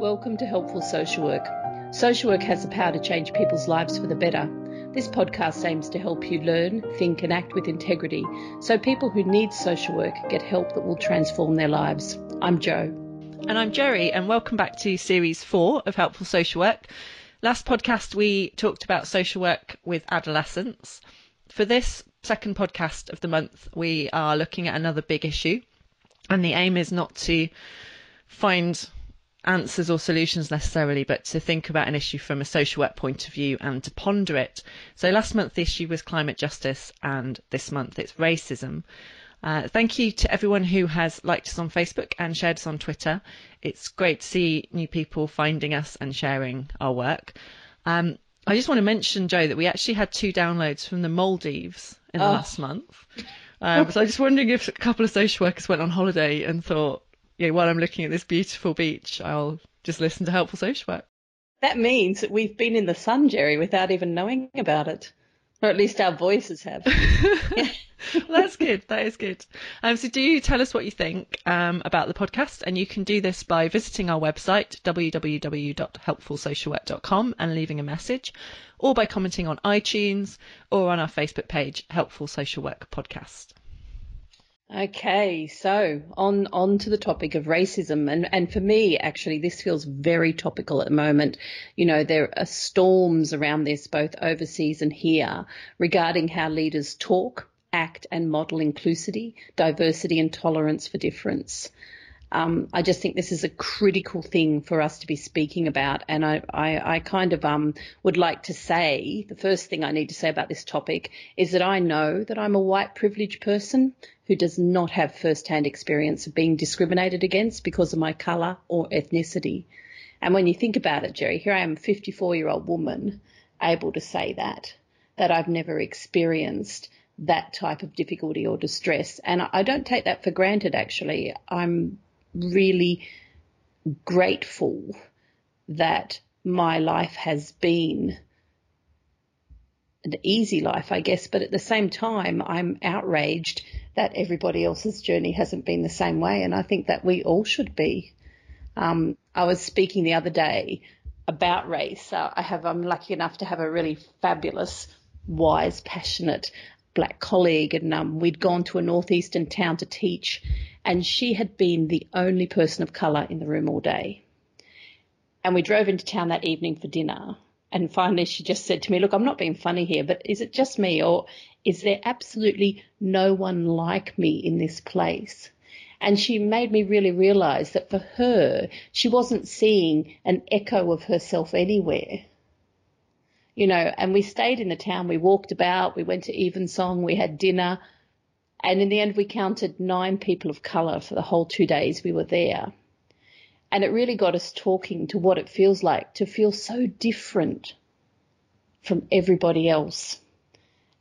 Welcome to Helpful Social Work. Social work has the power to change people's lives for the better. This podcast aims to help you learn, think and act with integrity so people who need social work get help that will transform their lives. I'm Jo. And I'm Jerry, and welcome back to Series 4 of Helpful Social Work. Last podcast we talked about social work with adolescents. For this second podcast of the month we are looking at another big issue, and the aim is not to find answers or solutions necessarily, but to think about an issue from a social work point of view and to ponder it. So last month the issue was climate justice, and this month it's racism. Thank you to everyone who has liked us on Facebook and shared us on Twitter. It's great to see new people finding us and sharing our work. I just want to mention, Jo, that we actually had 2 downloads from the Maldives in the last month. So I'm just wondering if a couple of social workers went on holiday and thought, yeah, while I'm looking at this beautiful beach, I'll just listen to Helpful Social Work. That means that we've been in the sun, Jerry, without even knowing about it. Or at least our voices have. Yeah. Well, that's good. That is good. So do tell us what you think about the podcast. And you can do this by visiting our website, www.helpfulsocialwork.com, and leaving a message, or by commenting on iTunes or on our Facebook page, Helpful Social Work Podcast. Okay, so on to the topic of racism, and for me, actually, this feels very topical at the moment. You know, there are storms around this, both overseas and here, regarding how leaders talk, act and model inclusivity, diversity and tolerance for difference. I just think this is a critical thing for us to be speaking about, and I kind of would like to say, the first thing I need to say about this topic is that I know that I'm a white privileged person who does not have first-hand experience of being discriminated against because of my colour or ethnicity. And when you think about it, Jerry, here I am, a 54-year-old woman, able to say that I've never experienced that type of difficulty or distress. And I don't take that for granted, actually. I'm really grateful that my life has been an easy life, I guess, but at the same time I'm outraged that everybody else's journey hasn't been the same way, and I think that we all should be. I was speaking the other day about race. I'm lucky enough to have a really fabulous, wise, passionate black colleague, and we'd gone to a northeastern town to teach, and she had been the only person of colour in the room all day. And we drove into town that evening for dinner, and finally she just said to me, look, I'm not being funny here, but is it just me, or is there absolutely no one like me in this place? And she made me really realise that for her, she wasn't seeing an echo of herself anywhere. You know, and we stayed in the town, we walked about, we went to Evensong, we had dinner, and in the end we counted 9 people of colour for the whole 2 days we were there. And it really got us talking to what it feels like to feel so different from everybody else,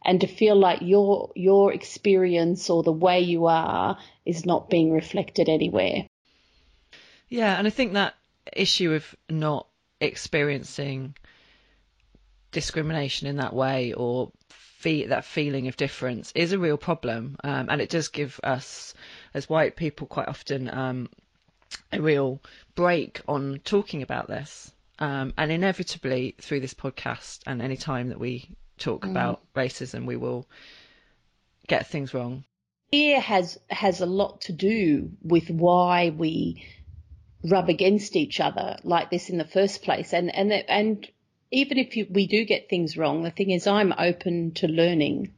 and to feel like your experience or the way you are is not being reflected anywhere. Yeah, and I think that issue of not experiencing discrimination in that way, or that feeling of difference, is a real problem, and it does give us as white people quite often a real break on talking about this, and inevitably through this podcast and any time that we talk about racism we will get things wrong. Fear has a lot to do with why we rub against each other like this in the first place, and even if we do get things wrong, the thing is I'm open to learning,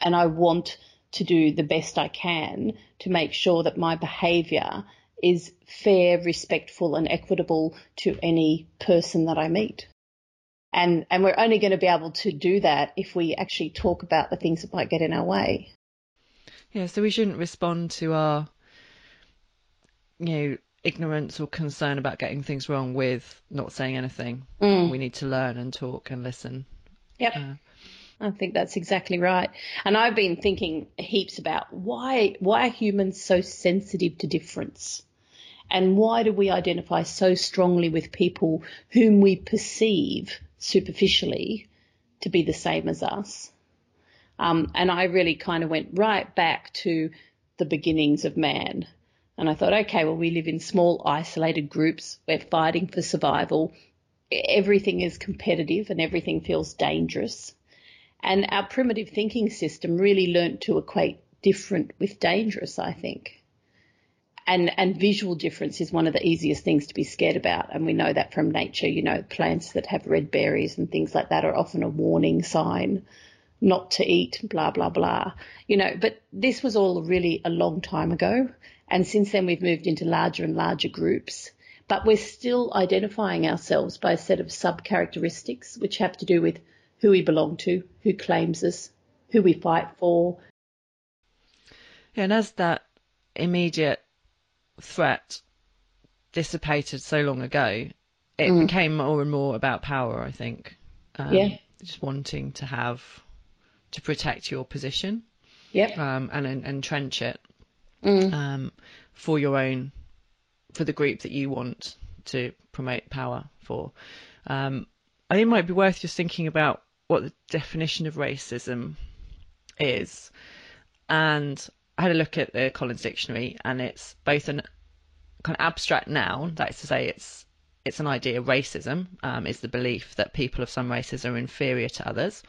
and I want to do the best I can to make sure that my behaviour is fair, respectful and equitable to any person that I meet. And we're only going to be able to do that if we actually talk about the things that might get in our way. Yeah, so we shouldn't respond to our, ignorance or concern about getting things wrong with not saying anything. We need to learn and talk and listen. Yep. I think that's exactly right. And I've been thinking heaps about why are humans so sensitive to difference, and why do we identify so strongly with people whom we perceive superficially to be the same as us. And I really kind of went right back to the beginnings of man. And I thought, okay, well, we live in small, isolated groups. We're fighting for survival. Everything is competitive and everything feels dangerous. And our primitive thinking system really learnt to equate different with dangerous, I think. And visual difference is one of the easiest things to be scared about. And we know that from nature, you know, plants that have red berries and things like that are often a warning sign not to eat, blah, blah, blah. You know, but this was all really a long time ago. And since then we've moved into larger and larger groups. But we're still identifying ourselves by a set of sub-characteristics which have to do with who we belong to, who claims us, who we fight for. And as that immediate threat dissipated so long ago, it became more and more about power, I think. Just wanting to have to protect your position, and entrench it for your own, for the group that you want to promote power for. I think it might be worth just thinking about what the definition of racism is. And I had a look at the Collins Dictionary, and it's both an kind of abstract noun, that is to say it's an idea. Racism is the belief that people of some races are inferior to others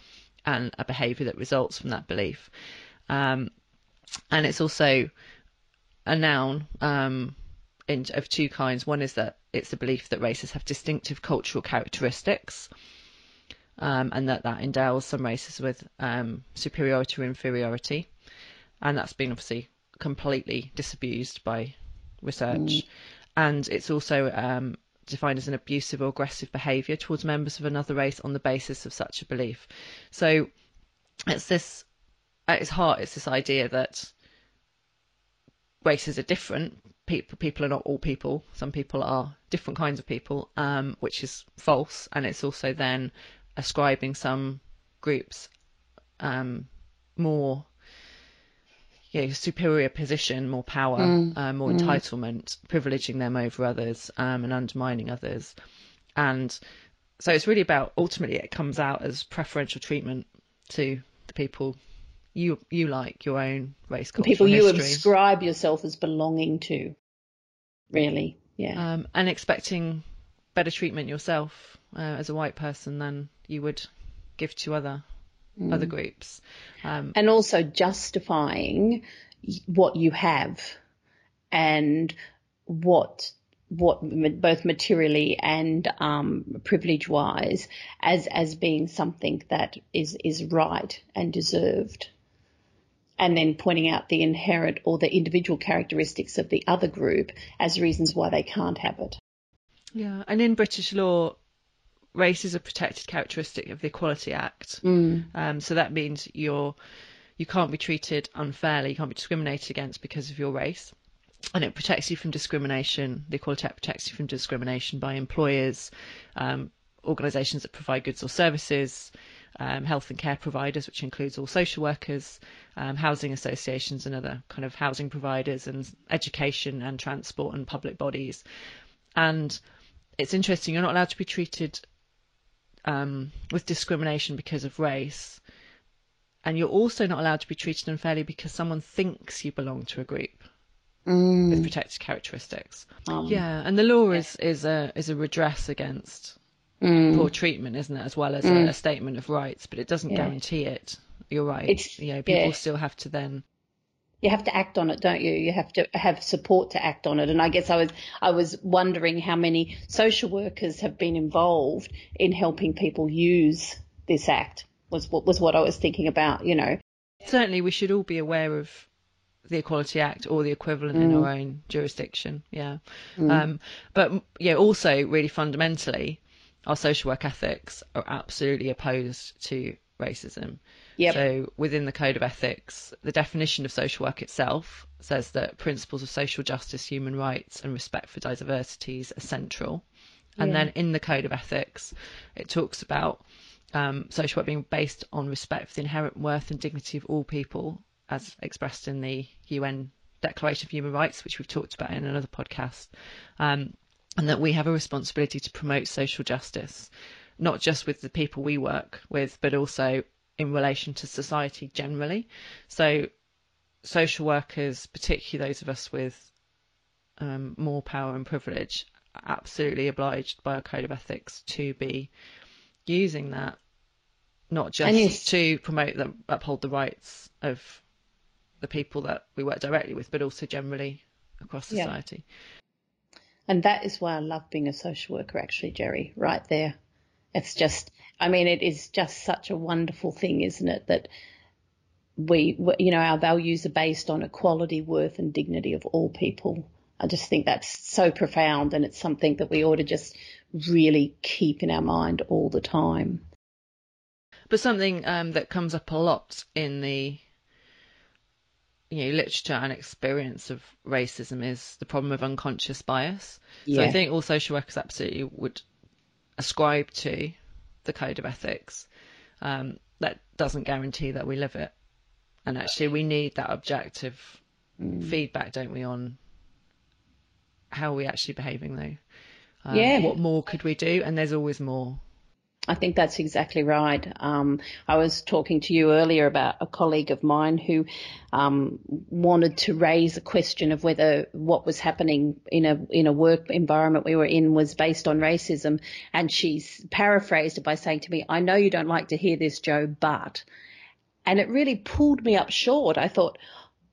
and a behaviour that results from that belief. And it's also a noun of two kinds. One is that it's the belief that races have distinctive cultural characteristics, and that endows some races with superiority or inferiority. And that's been obviously completely disabused by research. And it's also defined as an abusive or aggressive behaviour towards members of another race on the basis of such a belief. So it's this, at its heart, it's this idea that races are different. People are not all people. Some people are different kinds of people, which is false. And it's also then ascribing some groups more... superior position, more power, more entitlement, privileging them over others and undermining others. And so it's really about, ultimately it comes out as preferential treatment to the people you like, your own race, culture, people you ascribe yourself as belonging to, really. And expecting better treatment yourself as a white person than you would give to other groups, and also justifying what you have and what both materially and privilege wise as being something that is right and deserved, and then pointing out the inherent or the individual characteristics of the other group as reasons why they can't have it. And in British law, race is a protected characteristic of the Equality Act. So that means you can't be treated unfairly, you can't be discriminated against because of your race. And it protects you from discrimination. The Equality Act protects you from discrimination by employers, organisations that provide goods or services, health and care providers, which includes all social workers, housing associations and other kind of housing providers, and education and transport and public bodies. And it's interesting, you're not allowed to be treated with discrimination because of race, and you're also not allowed to be treated unfairly because someone thinks you belong to a group with protected characteristics. And the law is a redress against poor treatment, isn't it, as well as a statement of rights, but it doesn't guarantee it. You're right. People still have to then. You have to act on it, don't you? You have to have support to act on it. And I guess I was wondering how many social workers have been involved in helping people use this act was what I was thinking about, you know. Certainly we should all be aware of the Equality Act or the equivalent in our own jurisdiction, But also really fundamentally, our social work ethics are absolutely opposed to racism. So within the Code of Ethics, the definition of social work itself says that principles of social justice, human rights and respect for diversities are central. And then in the Code of Ethics, it talks about social work being based on respect for the inherent worth and dignity of all people, as expressed in the UN Declaration of Human Rights, which we've talked about in another podcast, and that we have a responsibility to promote social justice, not just with the people we work with, but also in relation to society generally. So social workers, particularly those of us with more power and privilege, absolutely obliged by a code of ethics to be using that, not just to promote them, uphold the rights of the people that we work directly with, but also generally across society. Yeah. And that is why I love being a social worker, actually, Jerry, right there. It's just, I mean, it is just such a wonderful thing, isn't it, that we, you know, our values are based on equality, worth and dignity of all people. I just think that's so profound, and it's something that we ought to just really keep in our mind all the time. But something that comes up a lot in the, you know, literature and experience of racism is the problem of unconscious bias. Yeah. So I think all social workers absolutely would ascribe to the code of ethics. That doesn't guarantee that we live it, and actually we need that objective feedback, don't we, on how are we actually behaving though. What more could we do? And there's always more. I think that's exactly right. I was talking to you earlier about a colleague of mine who wanted to raise a question of whether what was happening in a work environment we were in was based on racism, and she paraphrased it by saying to me, "I know you don't like to hear this, Joe, but," and it really pulled me up short. I thought,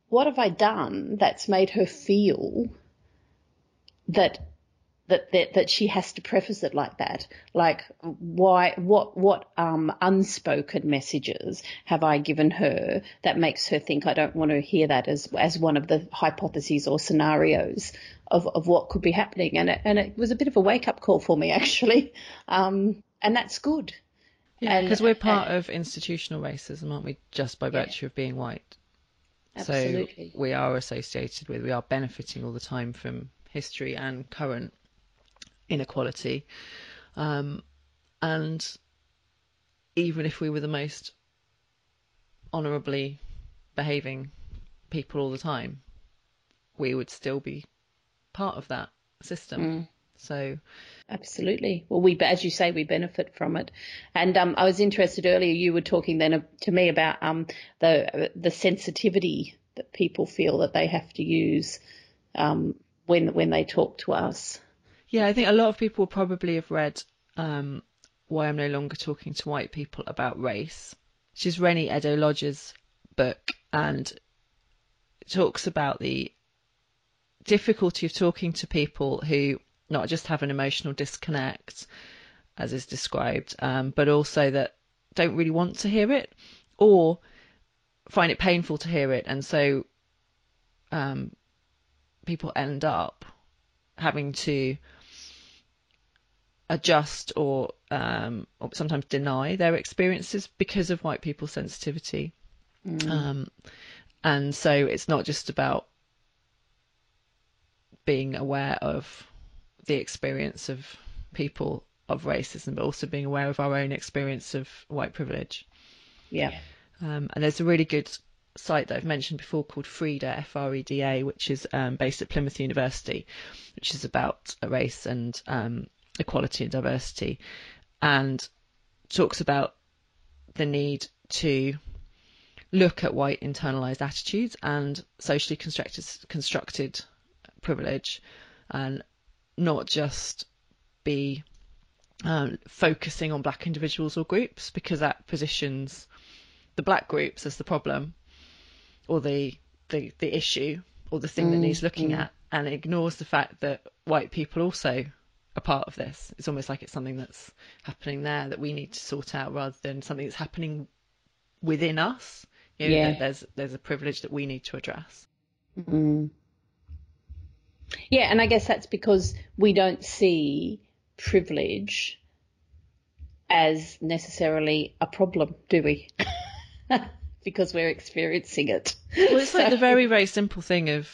what have I done that's made her feel that she has to preface it like that? Like, why, what unspoken messages have I given her that makes her think I don't want to hear that as one of the hypotheses or scenarios of what could be happening? And it was a bit of a wake up call for me, actually. And that's good. Yeah, because we're part of institutional racism, aren't we? Just by virtue of being white. Absolutely. So we are associated with, we are benefiting all the time from history and current inequality, and even if we were the most honourably behaving people all the time, we would still be part of that system. So absolutely, well, we, as you say, we benefit from it. And I was interested earlier, you were talking then to me about the sensitivity that people feel that they have to use when they talk to us. Yeah, I think a lot of people probably have read Why I'm No Longer Talking to White People About Race, which is Rennie Edo-Lodge's book, and it talks about the difficulty of talking to people who not just have an emotional disconnect, as is described, but also that don't really want to hear it or find it painful to hear it. And so people end up having to adjust or sometimes deny their experiences because of white people's sensitivity. And so it's not just about being aware of the experience of people of racism, but also being aware of our own experience of white privilege. And there's a really good site that I've mentioned before called Freeda, F-R-E-D-A, which is based at Plymouth University, which is about race and equality and diversity, and talks about the need to look at white internalised attitudes and socially constructed privilege, and not just be focusing on black individuals or groups, because that positions the black groups as the problem or the issue or the thing that needs looking at, and ignores the fact that white people also are part of this. It's almost like it's something that's happening there that we need to sort out, rather than something that's happening within us. You know, that there's a privilege that we need to address. Yeah, and I guess that's because we don't see privilege as necessarily a problem, do we? Because we're experiencing it. Well, it's like the very, very simple thing of,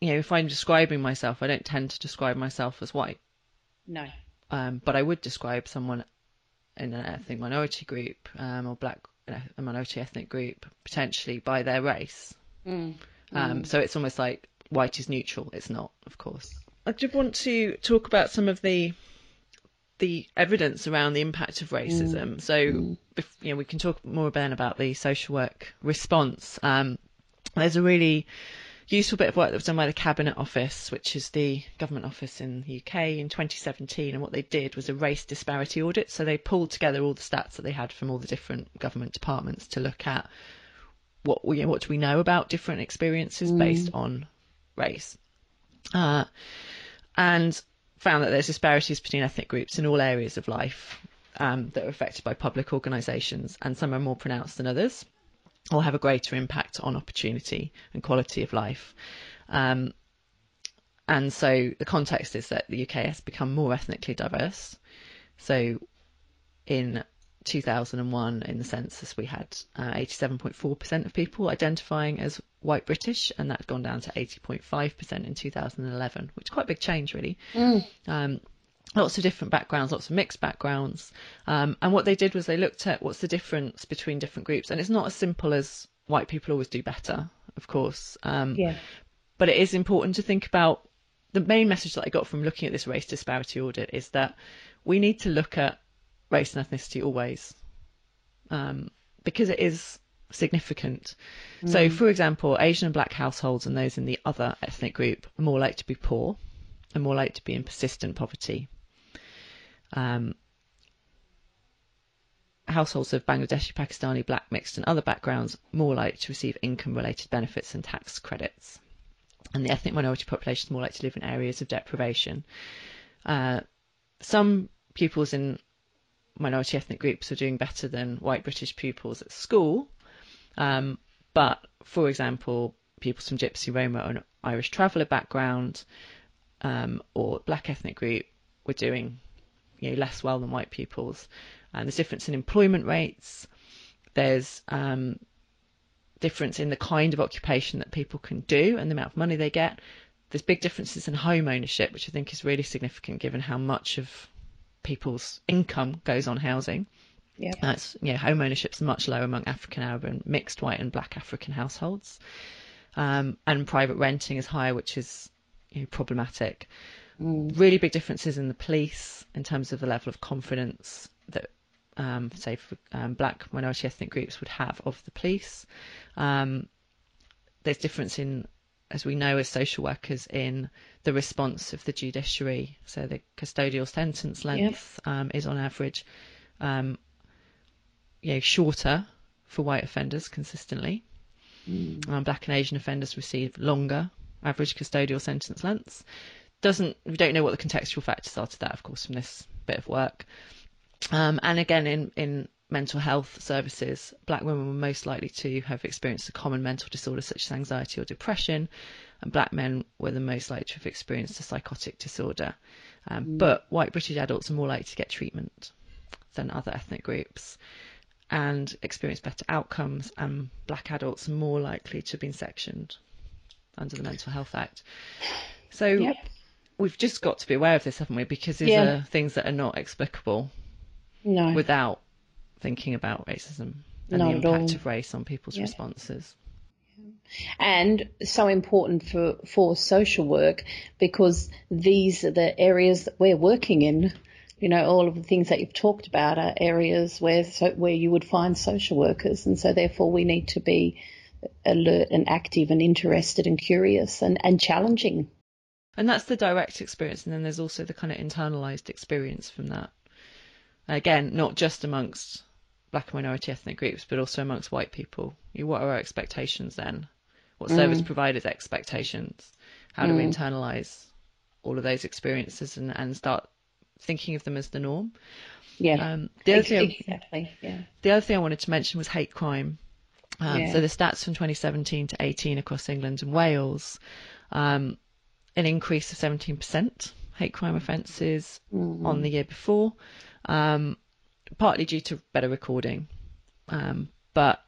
you know, if I'm describing myself, I don't tend to describe myself as white. No. But I would describe someone in an ethnic minority group, or black, a minority ethnic group, potentially by their race. So it's almost like white is neutral. It's not, of course. I just want to talk about some of the evidence around the impact of racism. You know, we can talk more, Ben, about the social work response. There's a really useful bit of work that was done by the Cabinet Office, which is the government office in the UK, in 2017. And what they did was a race disparity audit. So they pulled together all the stats that they had from all the different government departments to look at what do we know about different experiences based on race. And found that there's disparities between ethnic groups in all areas of life that are affected by public organisations, and some are more pronounced than others or have a greater impact on opportunity and quality of life. And so the context is that the UK has become more ethnically diverse. So in 2001, in the census, we had 87.4% of people identifying as white British, and that had gone down to 80.5% in 2011, which is quite a big change, really. Lots of different backgrounds, lots of mixed backgrounds. And what they did was they looked at what's the difference between different groups. And it's not as simple as white people always do better, of course. But it is important to think about. The main message that I got from looking at this race disparity audit is that we need to look at race and ethnicity always, because it is significant. So, for example, Asian and black households and those in the other ethnic group are more likely to be poor and more likely to be in persistent poverty. Households of Bangladeshi, Pakistani, black, mixed and other backgrounds more likely to receive income-related benefits and tax credits. And the ethnic minority population is more likely to live in areas of deprivation. Some pupils in minority ethnic groups are doing better than white British pupils at school. But, for example, pupils from Gypsy, Roma or an Irish traveller background or black ethnic group were doing less well than white pupils. And there's difference in employment rates. There's difference in the kind of occupation that people can do and the amount of money they get. There's big differences in home ownership, which I think is really significant given how much of people's income goes on housing. Home ownership's much lower among African, Arab and mixed white and black African households. And private renting is higher, which is problematic. Really big differences in the police in terms of the level of confidence that, say, for, black minority ethnic groups would have of the police. There's difference in, as we know as social workers, in the response of the judiciary. So the custodial sentence length is on average shorter for white offenders consistently. Black and Asian offenders receive longer average custodial sentence lengths. We don't know what the contextual factors are to that, of course, from this bit of work. And again, in mental health services, black women were most likely to have experienced a common mental disorder such as anxiety or depression, and black men were the most likely to have experienced a psychotic disorder. But white British adults are more likely to get treatment than other ethnic groups and experience better outcomes, and black adults are more likely to have been sectioned under the Mental Health Act. So we've just got to be aware of this, haven't we? Because these are things that are not explicable without thinking about racism and the impact of race on people's responses. And so important for social work, because these are the areas that we're working in. All of the things that you've talked about are areas where you would find social workers, and so therefore we need to be alert and active and interested and curious and challenging. And that's the direct experience, and then there's also the kind of internalised experience from that. Again, not just amongst black and minority ethnic groups, but also amongst white people. What are our expectations then? What service providers' expectations? How do we internalise all of those experiences and start thinking of them as the norm? The other thing I wanted to mention was hate crime. So the stats from 2017 to 2018 across England and Wales, an increase of 17% hate crime offences on the year before. Partly due to better recording, but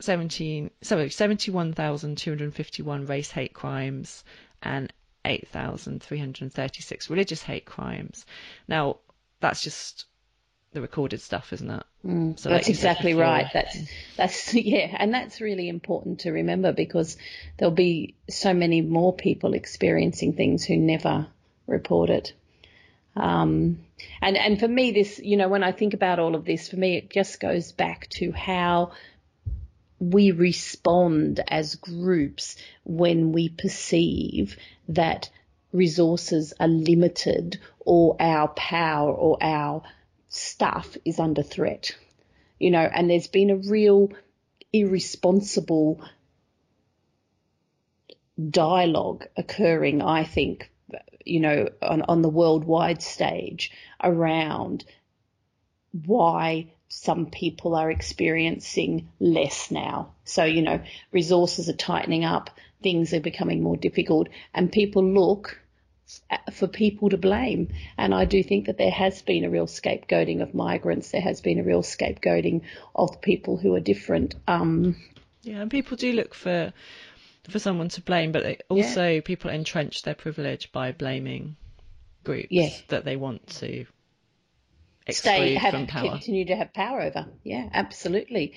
71,251 race hate crimes and 8,336 religious hate crimes. Now, that's just the recorded stuff, isn't it? So that's exactly right. And that's really important to remember, because there'll be so many more people experiencing things who never report it. And for me, this, when I think about all of this, for me, it just goes back to how we respond as groups when we perceive that resources are limited or our power or our stuff is under threat, you know, and there's been a real irresponsible dialogue occurring, I think, you know, on the worldwide stage around why some people are experiencing less now. So, you know, resources are tightening up, things are becoming more difficult, and people look for people to blame. And I do think that there has been a real scapegoating of migrants. There has been a real scapegoating of people who are different. Yeah, and people do look for someone to blame, but also people entrench their privilege by blaming groups that they want to stay, have continue to have power over. Yeah, absolutely.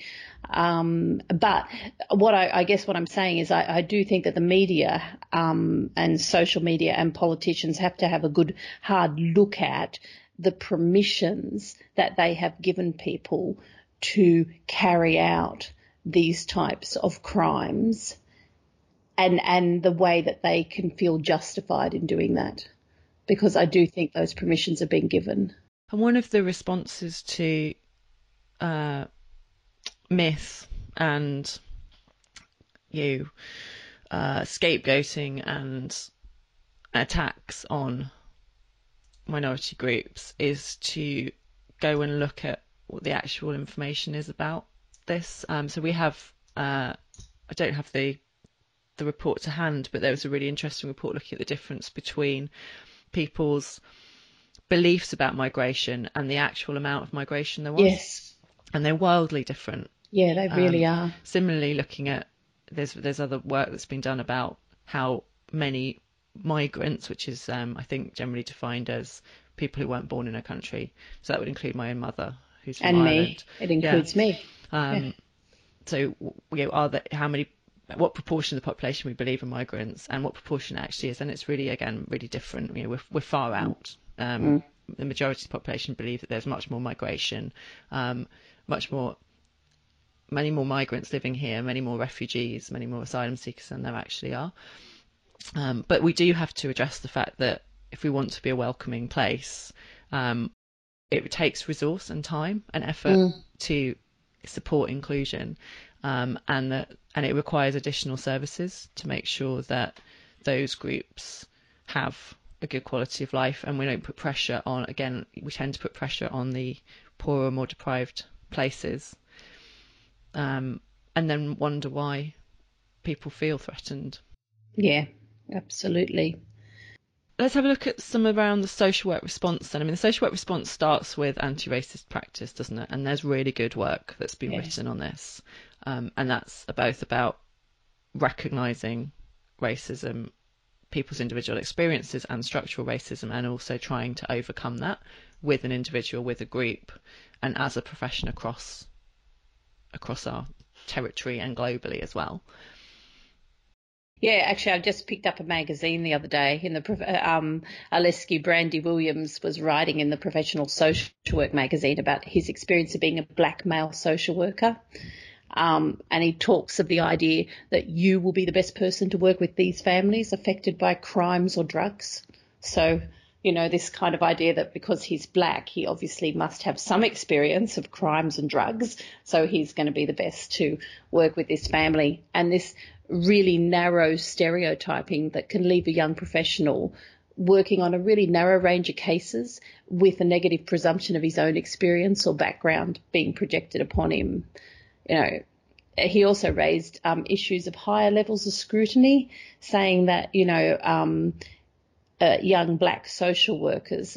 But what I guess what I'm saying is I do think that the media and social media and politicians have to have a good hard look at the permissions that they have given people to carry out these types of crimes and the way that they can feel justified in doing that, because I do think those permissions have been given. And one of the responses to myth and scapegoating and attacks on minority groups is to go and look at what the actual information is about this. So we have, I don't have the report to hand, but there was a really interesting report looking at the difference between people's beliefs about migration and the actual amount of migration there was. Yes. And they're wildly different. Yeah, they really are. Similarly, looking at, there's other work that's been done about how many migrants, which is I think generally defined as people who weren't born in a country, so that would include my own mother who's from Ireland. It includes me. So how many, what proportion of the population we believe are migrants and what proportion actually is, and it's really, again, really different. You know, we're far out. The majority of the population believe that there's much more migration, many more migrants living here, many more refugees, many more asylum seekers than there actually are. But we do have to address the fact that if we want to be a welcoming place, it takes resource and time and effort to support inclusion, and it requires additional services to make sure that those groups have a good quality of life, and we don't put pressure on, again, we tend to put pressure on the poorer, more deprived places, and then wonder why people feel threatened. Yeah, absolutely. Let's have a look at some around the social work response then. I mean, the social work response starts with anti-racist practice, doesn't it? And there's really good work that's been written on this, and that's both about recognising racism, people's individual experiences and structural racism, and also trying to overcome that with an individual, with a group, and as a profession across our territory and globally as well. Yeah, actually, I just picked up a magazine the other day. In the Alesky Brandy Williams was writing in the Professional Social Work magazine about his experience of being a black male social worker. And he talks of the idea that you will be the best person to work with these families affected by crimes or drugs. So, you know, this kind of idea that because he's black, he obviously must have some experience of crimes and drugs. So he's going to be the best to work with this family. And this really narrow stereotyping that can leave a young professional working on a really narrow range of cases with a negative presumption of his own experience or background being projected upon him. You know, he also raised issues of higher levels of scrutiny, saying that, you know, young black social workers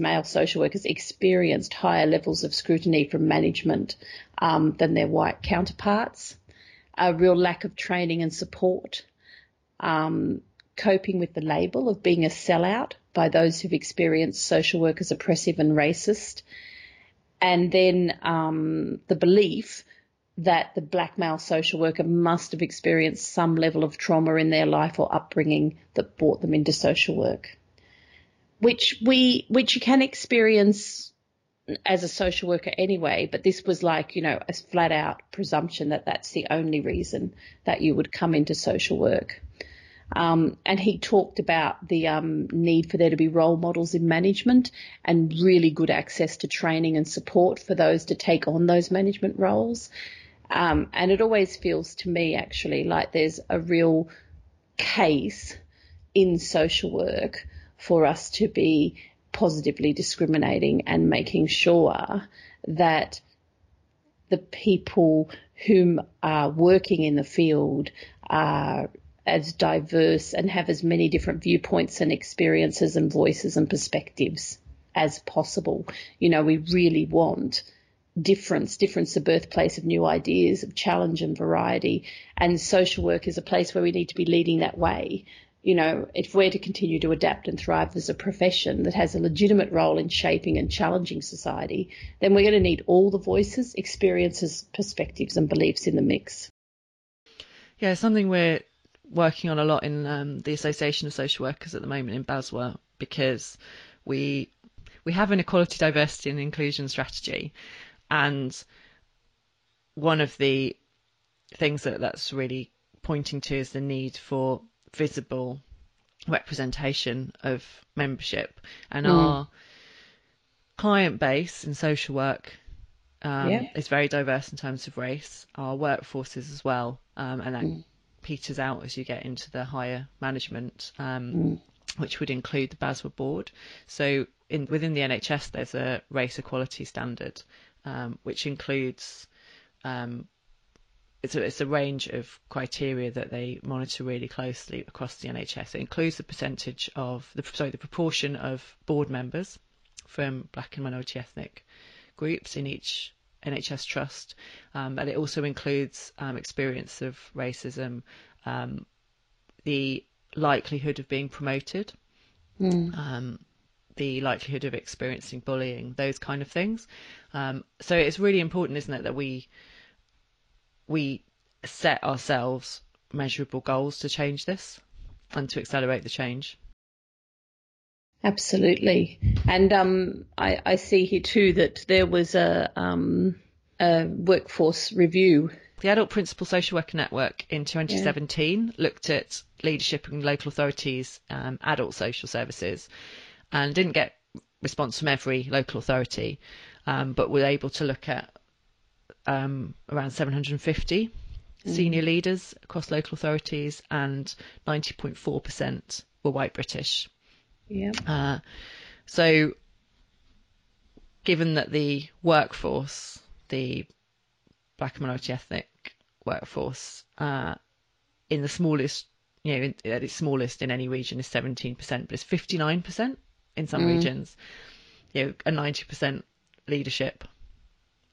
male social workers experienced higher levels of scrutiny from management than their white counterparts, a real lack of training and support, coping with the label of being a sellout by those who've experienced social work as oppressive and racist. And then the belief that the black male social worker must have experienced some level of trauma in their life or upbringing that brought them into social work, which you can experience as a social worker anyway, but this was like, you know, a flat out presumption that that's the only reason that you would come into social work. And he talked about the need for there to be role models in management and really good access to training and support for those to take on those management roles. And it always feels to me actually like there's a real case in social work for us to be positively discriminating and making sure that the people whom are working in the field are as diverse and have as many different viewpoints and experiences and voices and perspectives as possible. You know, we really want difference. Difference is the birthplace of new ideas, of challenge and variety. And social work is a place where we need to be leading that way. You know, if we're to continue to adapt and thrive as a profession that has a legitimate role in shaping and challenging society, then we're going to need all the voices, experiences, perspectives and beliefs in the mix. Yeah, something we're working on a lot in the Association of Social Workers at the moment in BASWA, because we have an equality, diversity and inclusion strategy. And one of the things that's really pointing to is the need for visible representation of membership, and our client base in social work is very diverse in terms of race, our workforces as well, and that peters out as you get into the higher management, which would include the BASWA board. So within the NHS there's a race equality standard, which includes it's a range of criteria that they monitor really closely across the NHS. It includes the proportion of board members from black and minority ethnic groups in each NHS trust, and it also includes experience of racism, the likelihood of being promoted, the likelihood of experiencing bullying, those kind of things. So it's really important, isn't it, that we set ourselves measurable goals to change this and to accelerate the change. Absolutely. And I see here too that there was a workforce review. The Adult Principal Social Worker Network in 2017 looked at leadership in local authorities, adult social services, and didn't get response from every local authority, but were able to look at around 750 senior leaders across local authorities, and 90.4% were white British. Yeah. So given that the workforce, the black and minority ethnic workforce, in the smallest, you know, at its smallest in any region is 17%, but it's 59% in some regions, you know, a 90% leadership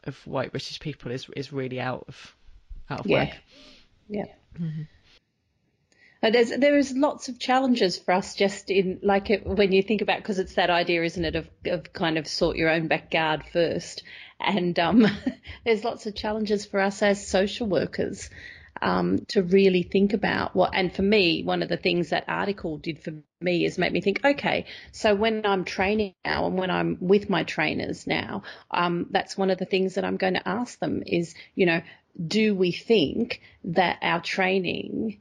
of white British people is really out of whack. Yeah. Mm-hmm. There is lots of challenges for us just in, like, when you think about, because it's that idea, isn't it, of kind of sort your own backyard first. And there's lots of challenges for us as social workers to really think about what. And for me, one of the things that article did for me is make me think, okay, so when I'm training now and when I'm with my trainers now, that's one of the things that I'm going to ask them is, you know, do we think that our training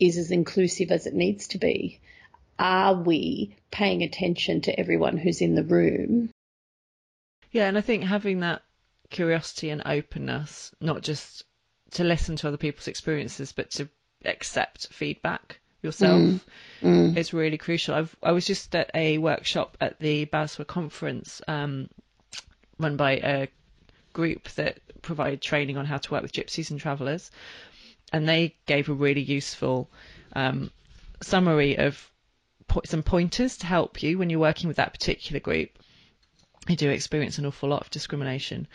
is as inclusive as it needs to be? Are we paying attention to everyone who's in the room? Yeah, and I think having that curiosity and openness, not just to listen to other people's experiences, but to accept feedback yourself is really crucial. I was just at a workshop at the BASWA conference run by a group that provide training on how to work with gypsies and travellers. And they gave a really useful summary of some pointers to help you when you're working with that particular group who do experience an awful lot of discrimination.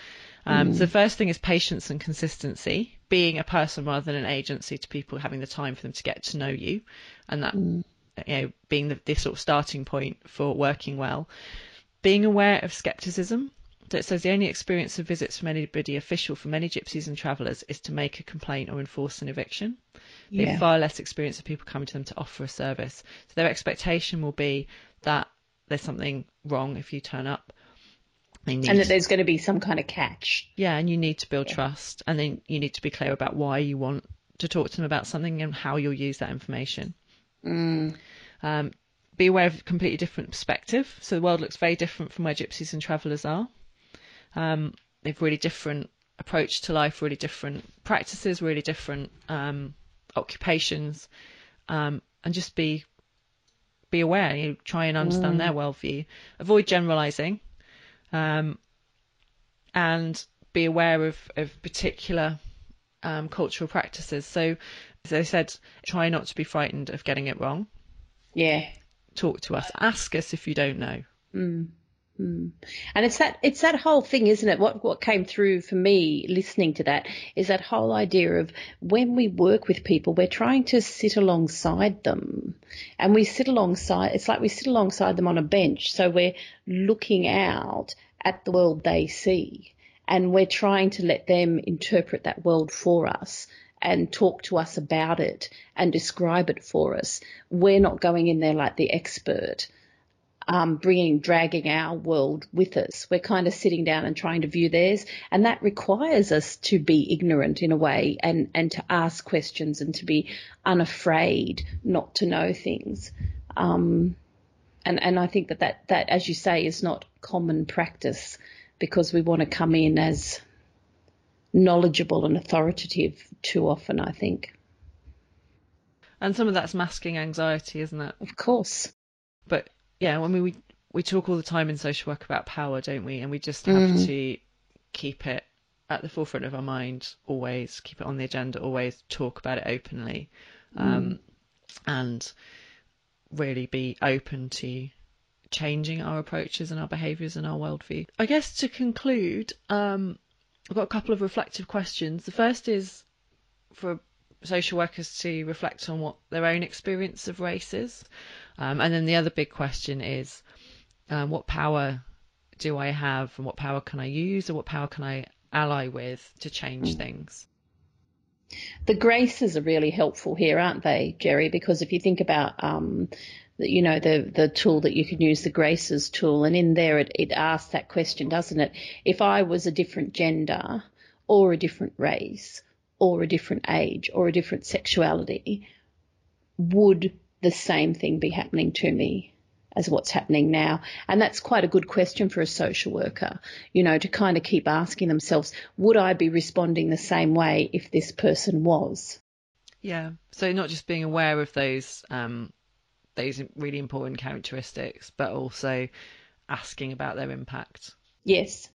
So the first thing is patience and consistency, being a person rather than an agency to people, having the time for them to get to know you, and that you know, being the sort of starting point for working well. Being aware of scepticism. So it says the only experience of visits from anybody official for many gypsies and travellers is to make a complaint or enforce an eviction. They have far less experience of people coming to them to offer a service. So their expectation will be that there's something wrong if you turn up. And that there's going to be some kind of catch. Yeah, and you need to build trust, and then you need to be clear about why you want to talk to them about something and how you'll use that information. Mm. Be aware of a completely different perspective. So the world looks very different from where gypsies and travellers are. They've really different approach to life, really different practices, really different occupations, and just be aware. You know, try and understand their worldview. Avoid generalising. And be aware of particular cultural practices. So, as I said, try not to be frightened of getting it wrong. Yeah. Talk to us. Ask us if you don't know. Mm. Mm. And it's that whole thing, isn't it? What came through for me listening to that is that whole idea of when we work with people, we're trying to sit alongside them, and we sit alongside them on a bench. So we're looking out at the world they see, and we're trying to let them interpret that world for us and talk to us about it and describe it for us. We're not going in there like the expert, dragging our world with us. We're kind of sitting down and trying to view theirs, and that requires us to be ignorant in a way, and to ask questions and to be unafraid not to know things. And I think that, as you say, is not common practice, because we want to come in as knowledgeable and authoritative too often, I think. And some of that's masking anxiety, isn't it? Of course. But yeah, I mean, we talk all the time in social work about power, don't we? And we just have to keep it at the forefront of our mind always, keep it on the agenda always, talk about it openly, and really be open to changing our approaches and our behaviours and our worldview. I guess to conclude, I've got a couple of reflective questions. The first is for social workers to reflect on what their own experience of race is. And then the other big question is, what power do I have, and what power can I use, or what power can I ally with to change things? The graces are really helpful here, aren't they, Gerry? Because if you think about the tool that you can use, the graces tool, and in there it asks that question, doesn't it? If I was a different gender or a different race or a different age or a different sexuality, would the same thing be happening to me as what's happening now? And that's quite a good question for a social worker, you know, to kind of keep asking themselves, would I be responding the same way if this person was? Yeah, so not just being aware of those really important characteristics, but also asking about their impact. Yes,